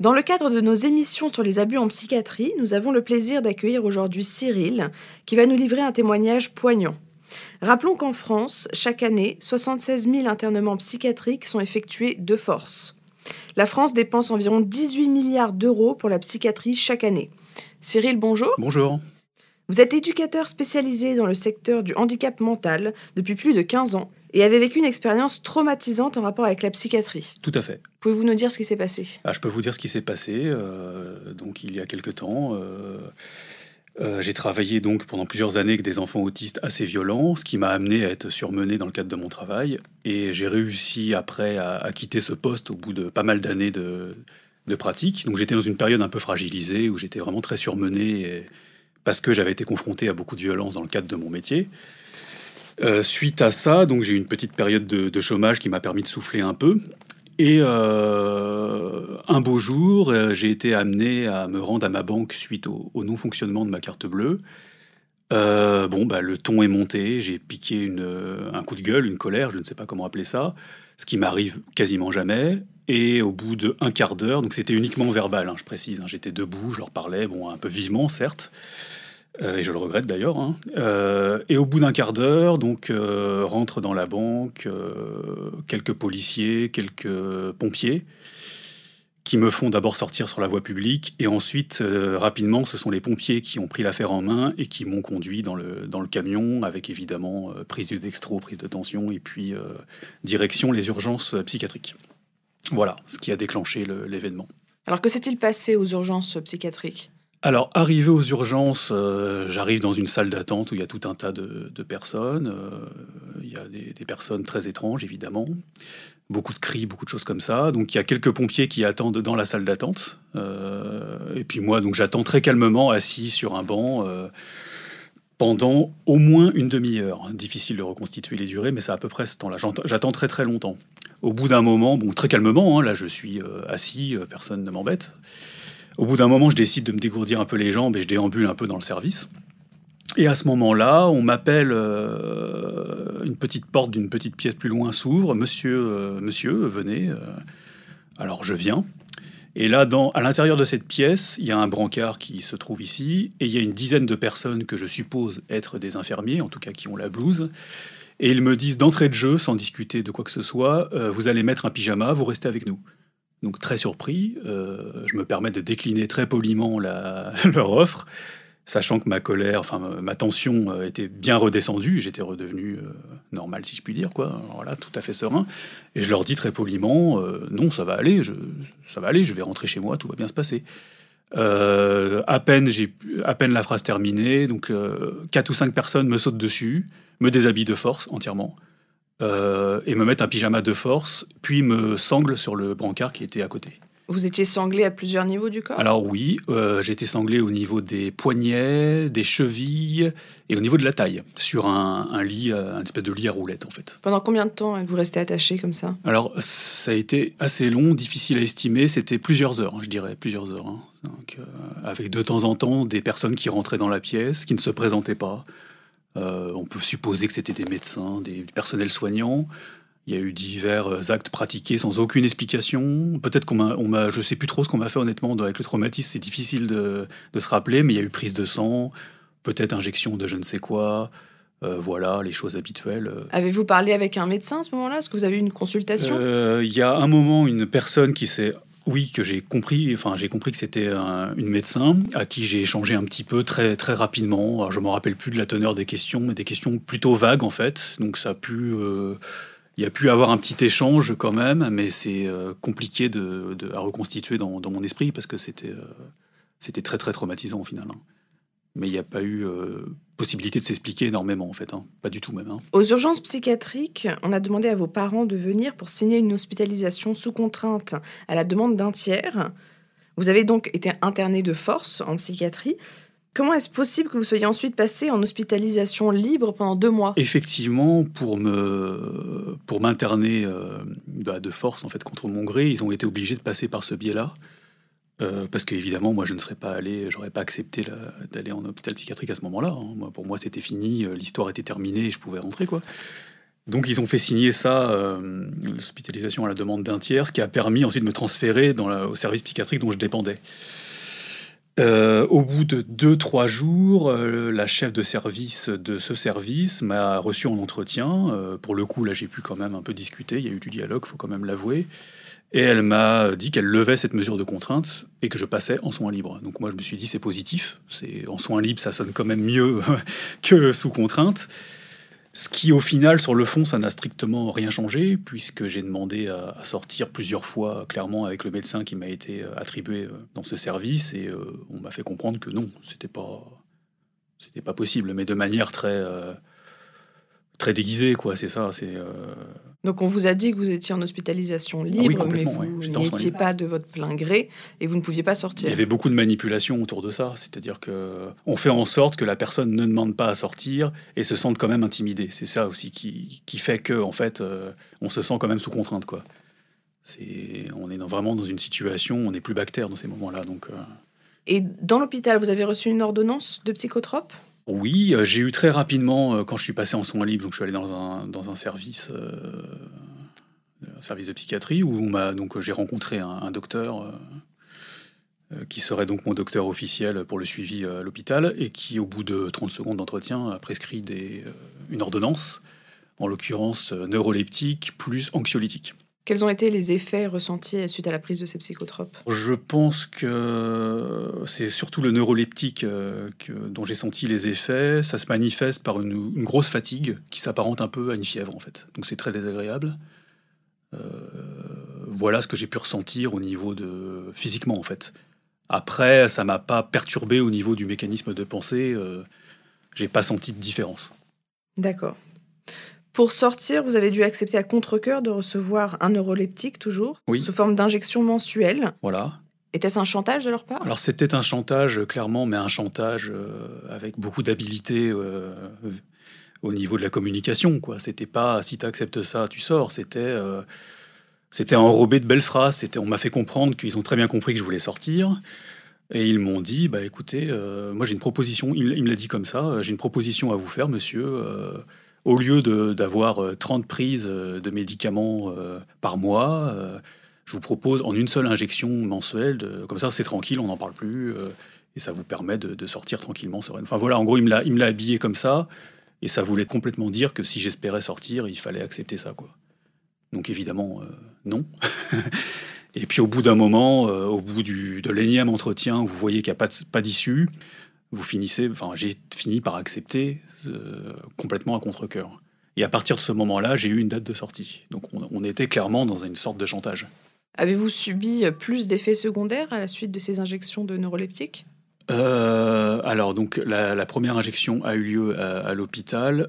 Dans le cadre de nos émissions sur les abus en psychiatrie, nous avons le plaisir d'accueillir aujourd'hui Cyril, qui va nous livrer un témoignage poignant. Rappelons qu'en France, chaque année, 76 000 internements psychiatriques sont effectués de force. La France dépense environ 18 milliards d'euros pour la psychiatrie chaque année. Cyril, bonjour. Bonjour. Vous êtes éducateur spécialisé dans le secteur du handicap mental depuis plus de 15 ans. Et avait vécu une expérience traumatisante en rapport avec la psychiatrie. Tout à fait. Pouvez-vous nous dire ce qui s'est passé ? Je peux vous dire ce qui s'est passé. Donc, il y a quelque temps, j'ai travaillé donc, pendant plusieurs années avec des enfants autistes assez violents, ce qui m'a amené à être surmené dans le cadre de mon travail. Et j'ai réussi après à quitter ce poste au bout de pas mal d'années de pratique. Donc, j'étais dans une période un peu fragilisée, où j'étais vraiment très surmené, parce que j'avais été confronté à beaucoup de violence dans le cadre de mon métier. Suite à ça, donc, j'ai eu une petite période de chômage qui m'a permis de souffler un peu. Et un beau jour, j'ai été amené à me rendre à ma banque suite au non-fonctionnement de ma carte bleue. Le ton est monté, j'ai piqué un coup de gueule, une colère, je ne sais pas comment appeler ça, ce qui m'arrive quasiment jamais. Et au bout d'un quart d'heure, donc c'était uniquement verbal, je précise, j'étais debout, je leur parlais, un peu vivement certes, et je le regrette d'ailleurs. Et au bout d'un quart d'heure, rentrent dans la banque quelques policiers, quelques pompiers, qui me font d'abord sortir sur la voie publique. Et ensuite, rapidement, ce sont les pompiers qui ont pris l'affaire en main et qui m'ont conduit dans le camion, avec évidemment prise de dextro, prise de tension, et puis direction les urgences psychiatriques. Voilà ce qui a déclenché l'événement. Alors que s'est-il passé aux urgences psychiatriques ? Alors, arrivé aux urgences, j'arrive dans une salle d'attente où il y a tout un tas de personnes. Il y a des personnes très étranges, évidemment. Beaucoup de cris, beaucoup de choses comme ça. Donc, il y a quelques pompiers qui attendent dans la salle d'attente. Et puis moi, donc, j'attends très calmement, assis sur un banc, pendant au moins une demi-heure. Difficile de reconstituer les durées, mais c'est à peu près ce temps-là. J'attends très, très longtemps. Au bout d'un moment, très calmement, là, je suis assis, personne ne m'embête. Au bout d'un moment, je décide de me dégourdir un peu les jambes et je déambule un peu dans le service. Et à ce moment-là, on m'appelle, une petite porte d'une petite pièce plus loin s'ouvre. « Monsieur, venez. » Alors, je viens. Et là, à l'intérieur de cette pièce, il y a un brancard qui se trouve ici. Et il y a une dizaine de personnes que je suppose être des infirmiers, en tout cas qui ont la blouse. Et ils me disent d'entrée de jeu, sans discuter de quoi que ce soit, « Vous allez mettre un pyjama, vous restez avec nous. » Donc très surpris, je me permets de décliner très poliment leur offre, sachant que ma colère, ma tension était bien redescendue, j'étais redevenu normal si je puis dire, quoi. Alors là, tout à fait serein, et je leur dis très poliment, non, ça va aller, je vais rentrer chez moi, tout va bien se passer. À peine la phrase terminée, donc 4 ou 5 personnes me sautent dessus, me déshabillent de force entièrement. Et me mettre un pyjama de force, puis me sangle sur le brancard qui était à côté. Vous étiez sanglé à plusieurs niveaux du corps ? Alors oui, j'étais sanglé au niveau des poignets, des chevilles et au niveau de la taille, sur un lit, une espèce de lit à roulettes en fait. Pendant combien de temps vous restez attaché comme ça ? Alors ça a été assez long, difficile à estimer, c'était plusieurs heures, je dirais, plusieurs heures. Donc, avec de temps en temps des personnes qui rentraient dans la pièce, qui ne se présentaient pas. On peut supposer que c'était des médecins, du personnel soignant. Il y a eu divers actes pratiqués sans aucune explication. Peut-être qu'on m'a je ne sais plus trop ce qu'on m'a fait honnêtement avec le traumatisme, c'est difficile de se rappeler, mais il y a eu prise de sang, peut-être injection de je ne sais quoi. Voilà, les choses habituelles. Avez-vous parlé avec un médecin à ce moment-là ? Est-ce que vous avez eu une consultation ? Il y a un moment, une personne qui s'est... Oui, que j'ai compris que c'était une médecin à qui j'ai échangé un petit peu très, très rapidement. Alors, je ne me rappelle plus de la teneur des questions, mais des questions plutôt vagues en fait. Donc ça a pu, il y a pu avoir un petit échange quand même, mais c'est compliqué à reconstituer dans mon esprit parce que c'était très très traumatisant au final. Mais il n'y a pas eu possibilité de s'expliquer énormément, en fait. Pas du tout, même. Aux urgences psychiatriques, on a demandé à vos parents de venir pour signer une hospitalisation sous contrainte à la demande d'un tiers. Vous avez donc été interné de force en psychiatrie. Comment est-ce possible que vous soyez ensuite passé en hospitalisation libre pendant 2 mois ? Effectivement, pour m'interner de force, en fait, contre mon gré, ils ont été obligés de passer par ce biais-là. Parce qu'évidemment, moi, je ne serais pas allé, j'aurais pas accepté d'aller en hôpital psychiatrique à ce moment-là. Pour moi, c'était fini, l'histoire était terminée et je pouvais rentrer, quoi. Donc ils ont fait signer ça, l'hospitalisation à la demande d'un tiers, ce qui a permis ensuite de me transférer au service psychiatrique dont je dépendais. Au bout de 2-3 jours, la chef de service de ce service m'a reçu en entretien. Pour le coup, là, j'ai pu quand même un peu discuter. Il y a eu du dialogue, il faut quand même l'avouer. Et elle m'a dit qu'elle levait cette mesure de contrainte et que je passais en soins libres. Donc moi, je me suis dit, c'est positif. En soins libres, ça sonne quand même mieux que sous contrainte. Ce qui, au final, sur le fond, ça n'a strictement rien changé, puisque j'ai demandé à sortir plusieurs fois, clairement, avec le médecin qui m'a été attribué dans ce service, et on m'a fait comprendre que non, c'était pas possible, mais de manière très, très déguisée, quoi, c'est ça. Donc on vous a dit que vous étiez en hospitalisation libre, ah oui, mais vous n'étiez pas de votre plein gré, et vous ne pouviez pas sortir. Il y avait beaucoup de manipulation autour de ça, c'est-à-dire qu'on fait en sorte que la personne ne demande pas à sortir et se sente quand même intimidée. C'est ça aussi qui fait que, en fait, on se sent quand même sous contrainte, quoi. On est vraiment dans une situation où on n'est plus bactère dans ces moments-là, donc... Et dans l'hôpital, vous avez reçu une ordonnance de psychotrope ? Oui, j'ai eu très rapidement, quand je suis passé en soins libres, donc je suis allé dans un service, un service de psychiatrie, où j'ai rencontré un docteur qui serait donc mon docteur officiel pour le suivi à l'hôpital, et qui, au bout de 30 secondes d'entretien, a prescrit une ordonnance, en l'occurrence neuroleptique plus anxiolytique. Quels ont été les effets ressentis suite à la prise de ces psychotropes ? Je pense que c'est surtout le neuroleptique dont j'ai senti les effets. Ça se manifeste par une grosse fatigue qui s'apparente un peu à une fièvre, en fait. Donc c'est très désagréable. Voilà ce que j'ai pu ressentir au niveau physiquement, en fait. Après, ça ne m'a pas perturbé au niveau du mécanisme de pensée. Je n'ai pas senti de différence. D'accord. Pour sortir, vous avez dû accepter à contre-cœur de recevoir un neuroleptique, toujours, oui, sous forme d'injection mensuelle. Voilà. Était-ce un chantage de leur part ? Alors, c'était un chantage, clairement, mais un chantage avec beaucoup d'habileté au niveau de la communication, quoi. C'était pas « si t'acceptes ça, tu sors », c'était enrobé de belles phrases. On m'a fait comprendre qu'ils ont très bien compris que je voulais sortir. Et ils m'ont dit « bah écoutez, moi j'ai une proposition », il me l'a dit comme ça, « j'ai une proposition à vous faire, monsieur ». Au lieu d'avoir 30 prises de médicaments par mois, je vous propose en une seule injection mensuelle. Comme ça, c'est tranquille, on n'en parle plus. Et ça vous permet de sortir tranquillement, sereine. Enfin voilà, en gros, il me l'a habillé comme ça. Et ça voulait complètement dire que si j'espérais sortir, il fallait accepter ça, quoi. Donc évidemment, non. Et puis au bout d'un moment, au bout de l'énième entretien, vous voyez qu'il n'y a pas d'issue. J'ai fini par accepter complètement à contre-cœur. Et à partir de ce moment-là, j'ai eu une date de sortie. Donc on était clairement dans une sorte de chantage. Avez-vous subi plus d'effets secondaires à la suite de ces injections de neuroleptiques ? Alors, donc, la première injection a eu lieu à l'hôpital.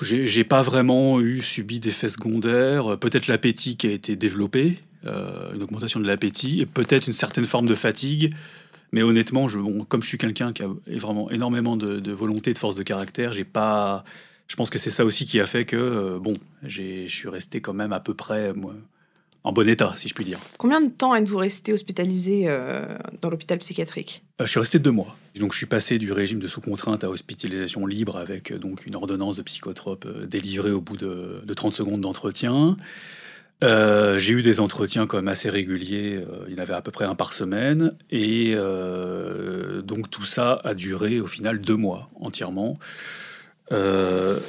J'ai pas vraiment subi d'effets secondaires. Peut-être l'appétit qui a été développé, une augmentation de l'appétit, et peut-être une certaine forme de fatigue. Mais honnêtement, comme je suis quelqu'un qui a vraiment énormément de volonté, de force de caractère, je pense que c'est ça aussi qui a fait que je suis resté quand même à peu près en bon état, si je puis dire. Combien de temps êtes-vous resté hospitalisé dans l'hôpital psychiatrique ? Je suis resté 2 mois. Donc je suis passé du régime de sous-contrainte à hospitalisation libre avec donc une ordonnance de psychotrope délivrée au bout de 30 secondes d'entretien. J'ai eu des entretiens quand même assez réguliers, il y en avait à peu près un par semaine, et donc tout ça a duré au final 2 mois entièrement.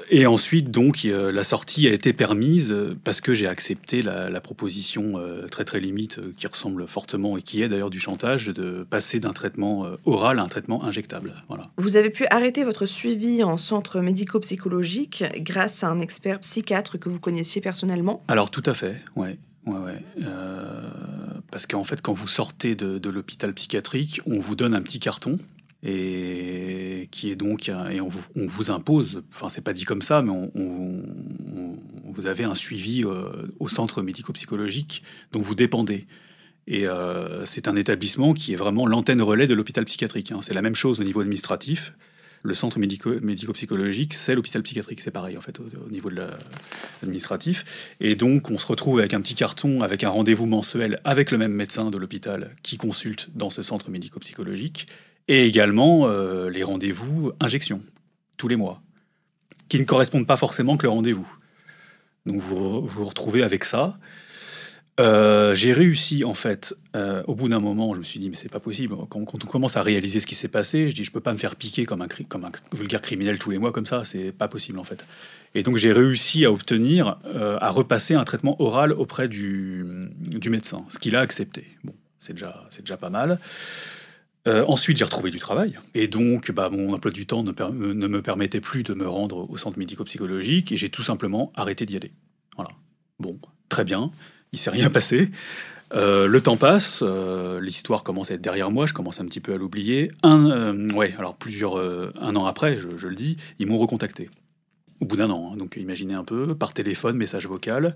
Et ensuite donc la sortie a été permise parce que j'ai accepté la proposition très très limite qui ressemble fortement et qui est d'ailleurs du chantage de passer d'un traitement oral à un traitement injectable. Voilà. Vous avez pu arrêter votre suivi en centre médico-psychologique grâce à un expert psychiatre que vous connaissiez personnellement ? Alors tout à fait, ouais. Parce qu'en fait quand vous sortez de l'hôpital psychiatrique, on vous donne un petit carton. Et qui est donc on vous impose, enfin c'est pas dit comme ça, mais vous avez un suivi au centre médico-psychologique dont vous dépendez. Et c'est un établissement qui est vraiment l'antenne relais de l'hôpital psychiatrique, hein. C'est la même chose au niveau administratif. Le centre médico-psychologique, c'est l'hôpital psychiatrique, c'est pareil en fait au niveau de l'administratif. Et donc on se retrouve avec un petit carton, avec un rendez-vous mensuel avec le même médecin de l'hôpital qui consulte dans ce centre médico-psychologique. Et également les rendez-vous injections, tous les mois. qui ne correspondent pas forcément que le rendez-vous. Donc vous vous retrouvez avec ça. J'ai réussi en fait, au bout d'un moment je me suis dit mais c'est pas possible, quand on commence à réaliser ce qui s'est passé, je dis je peux pas me faire piquer comme un vulgaire criminel tous les mois comme ça, c'est pas possible en fait. Et donc j'ai réussi à obtenir, à repasser un traitement oral auprès du médecin, ce qu'il a accepté. Bon, c'est déjà pas mal. Ensuite j'ai retrouvé du travail et donc mon emploi du temps ne me permettait plus de me rendre au centre médico-psychologique et j'ai tout simplement arrêté d'y aller. Voilà, bon, très bien. Il ne s'est rien passé. Le temps passe, l'histoire commence à être derrière moi, je commence un petit peu à l'oublier. Un an après, je le dis, ils m'ont recontacté. Au bout d'un an, hein, donc imaginez un peu, par téléphone, message vocal.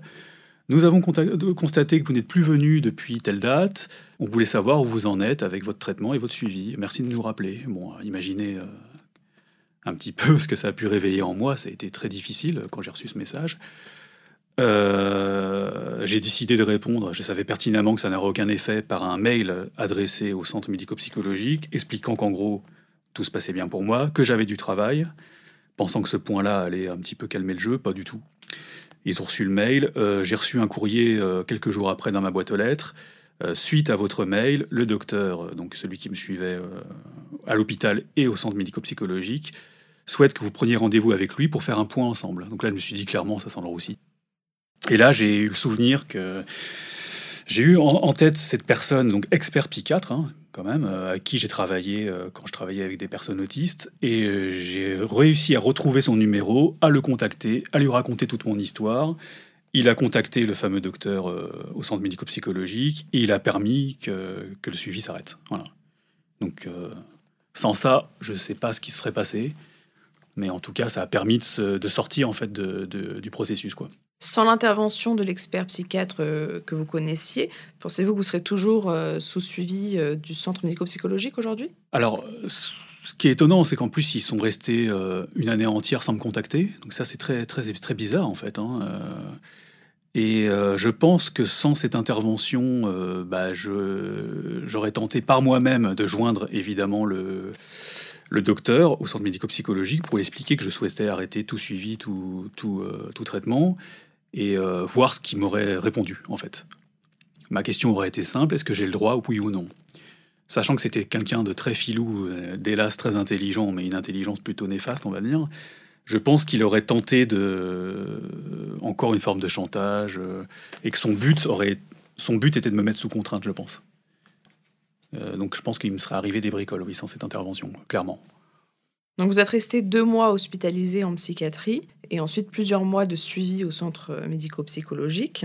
Nous avons constaté que vous n'êtes plus venu depuis telle date. On voulait savoir où vous en êtes avec votre traitement et votre suivi. Merci de nous rappeler. Bon, imaginez un petit peu ce que ça a pu réveiller en moi. Ça a été très difficile quand j'ai reçu ce message. J'ai décidé de répondre, je savais pertinemment que ça n'aurait aucun effet, par un mail adressé au centre médico-psychologique, expliquant qu'en gros, tout se passait bien pour moi, que j'avais du travail, pensant que ce point-là allait un petit peu calmer le jeu, pas du tout. Ils ont reçu le mail, j'ai reçu un courrier quelques jours après dans ma boîte aux lettres, suite à votre mail, le docteur, donc celui qui me suivait à l'hôpital et au centre médico-psychologique, souhaite que vous preniez rendez-vous avec lui pour faire un point ensemble. Donc là, je me suis dit clairement, ça sent le roussi. Et là, j'ai eu le souvenir que j'ai eu en tête cette personne, donc expert psychiatre, hein, quand même, à qui j'ai travaillé quand je travaillais avec des personnes autistes. Et j'ai réussi à retrouver son numéro, à le contacter, à lui raconter toute mon histoire. Il a contacté le fameux docteur au centre médico-psychologique et il a permis que le suivi s'arrête. Voilà. Donc, sans ça, je ne sais pas ce qui se serait passé. Mais en tout cas, ça a permis de sortir en fait, du processus, quoi. Sans l'intervention de l'expert psychiatre que vous connaissiez, pensez-vous que vous serez toujours sous suivi du centre médico-psychologique aujourd'hui ? Alors, ce qui est étonnant, c'est qu'en plus, ils sont restés une année entière sans me contacter. Donc ça, c'est très, très, très bizarre, en fait. Hein. Et je pense que sans cette intervention, j'aurais tenté par moi-même de joindre, évidemment, le docteur au centre médico-psychologique pour expliquer que je souhaitais arrêter tout suivi, tout traitement, et voir ce qu'il m'aurait répondu, en fait. Ma question aurait été simple, est-ce que j'ai le droit, oui ou non ? Sachant que c'était quelqu'un de très filou, d'hélas très intelligent, mais une intelligence plutôt néfaste, on va dire, je pense qu'il aurait tenté encore une forme de chantage, et que son but était de me mettre sous contrainte, je pense. Donc je pense qu'il me serait arrivé des bricoles, oui, sans cette intervention, clairement. Donc vous êtes resté 2 mois hospitalisé en psychiatrie et ensuite plusieurs mois de suivi au centre médico-psychologique.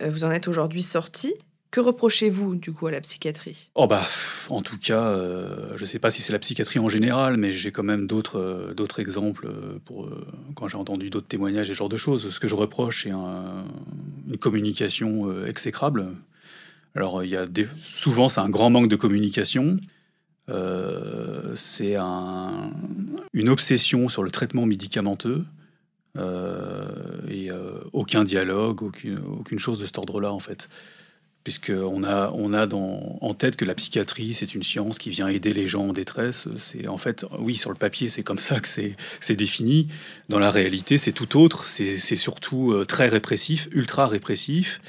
Ouais. Vous en êtes aujourd'hui sorti. Que reprochez-vous du coup à la psychiatrie ? En tout cas, je ne sais pas si c'est la psychiatrie en général, mais j'ai quand même d'autres exemples quand j'ai entendu d'autres témoignages et ce genre de choses. Ce que je reproche, c'est une communication exécrable. Alors, souvent, c'est un grand manque de communication. C'est une obsession sur le traitement médicamenteux. Et aucun dialogue, aucune chose de cet ordre-là, en fait. Puisqu'on a en tête que la psychiatrie, c'est une science qui vient aider les gens en détresse. C'est, en fait, oui, sur le papier, c'est comme ça que c'est défini. Dans la réalité, c'est tout autre. C'est surtout très répressif, ultra répressif.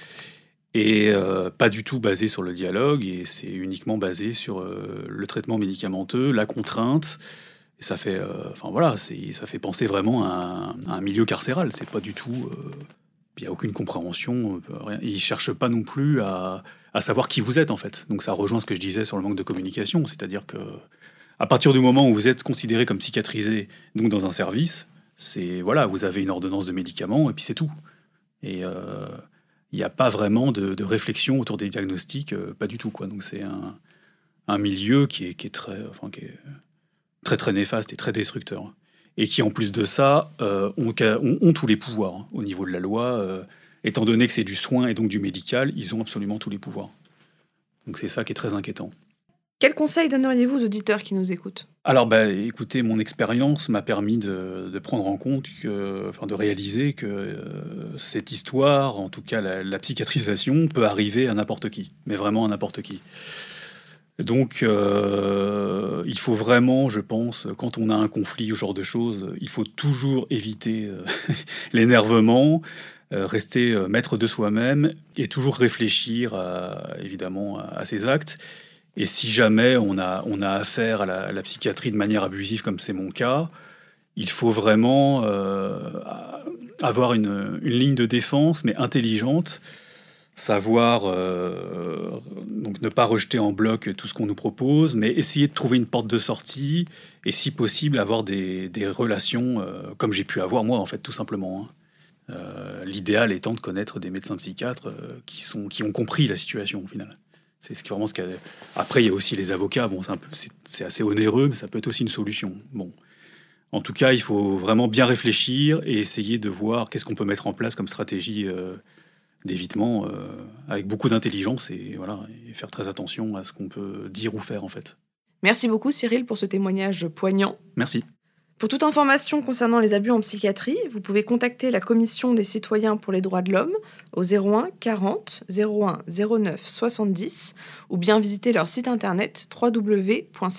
Et pas du tout basé sur le dialogue, et c'est uniquement basé sur le traitement médicamenteux, la contrainte. Et ça fait, ça fait penser vraiment à un milieu carcéral. C'est pas du tout. Il n'y a aucune compréhension. Rien. Ils cherchent pas non plus à savoir qui vous êtes en fait. Donc ça rejoint ce que je disais sur le manque de communication, c'est-à-dire que à partir du moment où vous êtes considéré comme psychiatrisé, donc dans un service, vous avez une ordonnance de médicaments et puis c'est tout. Et il n'y a pas vraiment de réflexion autour des diagnostics, pas du tout, quoi. Donc c'est un milieu qui est très, très néfaste et très destructeur. Et qui, en plus de ça, ont tous les pouvoirs hein, au niveau de la loi. Étant donné que c'est du soin et donc du médical, ils ont absolument tous les pouvoirs. Donc c'est ça qui est très inquiétant. Quel conseil donneriez-vous aux auditeurs qui nous écoutent ? Alors, écoutez, mon expérience m'a permis de prendre en compte, de réaliser que cette histoire, en tout cas la psychiatrisation, peut arriver à n'importe qui, mais vraiment à n'importe qui. Donc, il faut vraiment, je pense, quand on a un conflit, ce genre de choses, il faut toujours éviter l'énervement, rester maître de soi-même et toujours réfléchir, évidemment, à ses actes. Et si jamais on a affaire à la psychiatrie de manière abusive, comme c'est mon cas, il faut vraiment avoir une ligne de défense, mais intelligente, savoir donc ne pas rejeter en bloc tout ce qu'on nous propose, mais essayer de trouver une porte de sortie et, si possible, avoir des relations comme j'ai pu avoir moi, en fait, tout simplement. L'idéal étant de connaître des médecins psychiatres qui ont compris la situation, au final. C'est vraiment ce qu'il y a. Après, il y a aussi les avocats. Bon, c'est assez onéreux, mais ça peut être aussi une solution. Bon. En tout cas, il faut vraiment bien réfléchir et essayer de voir qu'est-ce qu'on peut mettre en place comme stratégie d'évitement avec beaucoup d'intelligence et faire très attention à ce qu'on peut dire ou faire, en fait. Merci beaucoup, Cyril, pour ce témoignage poignant. Merci. Pour toute information concernant les abus en psychiatrie, vous pouvez contacter la Commission des citoyens pour les droits de l'homme au 01 40 01 09 70 ou bien visiter leur site internet www.ccdh.fr.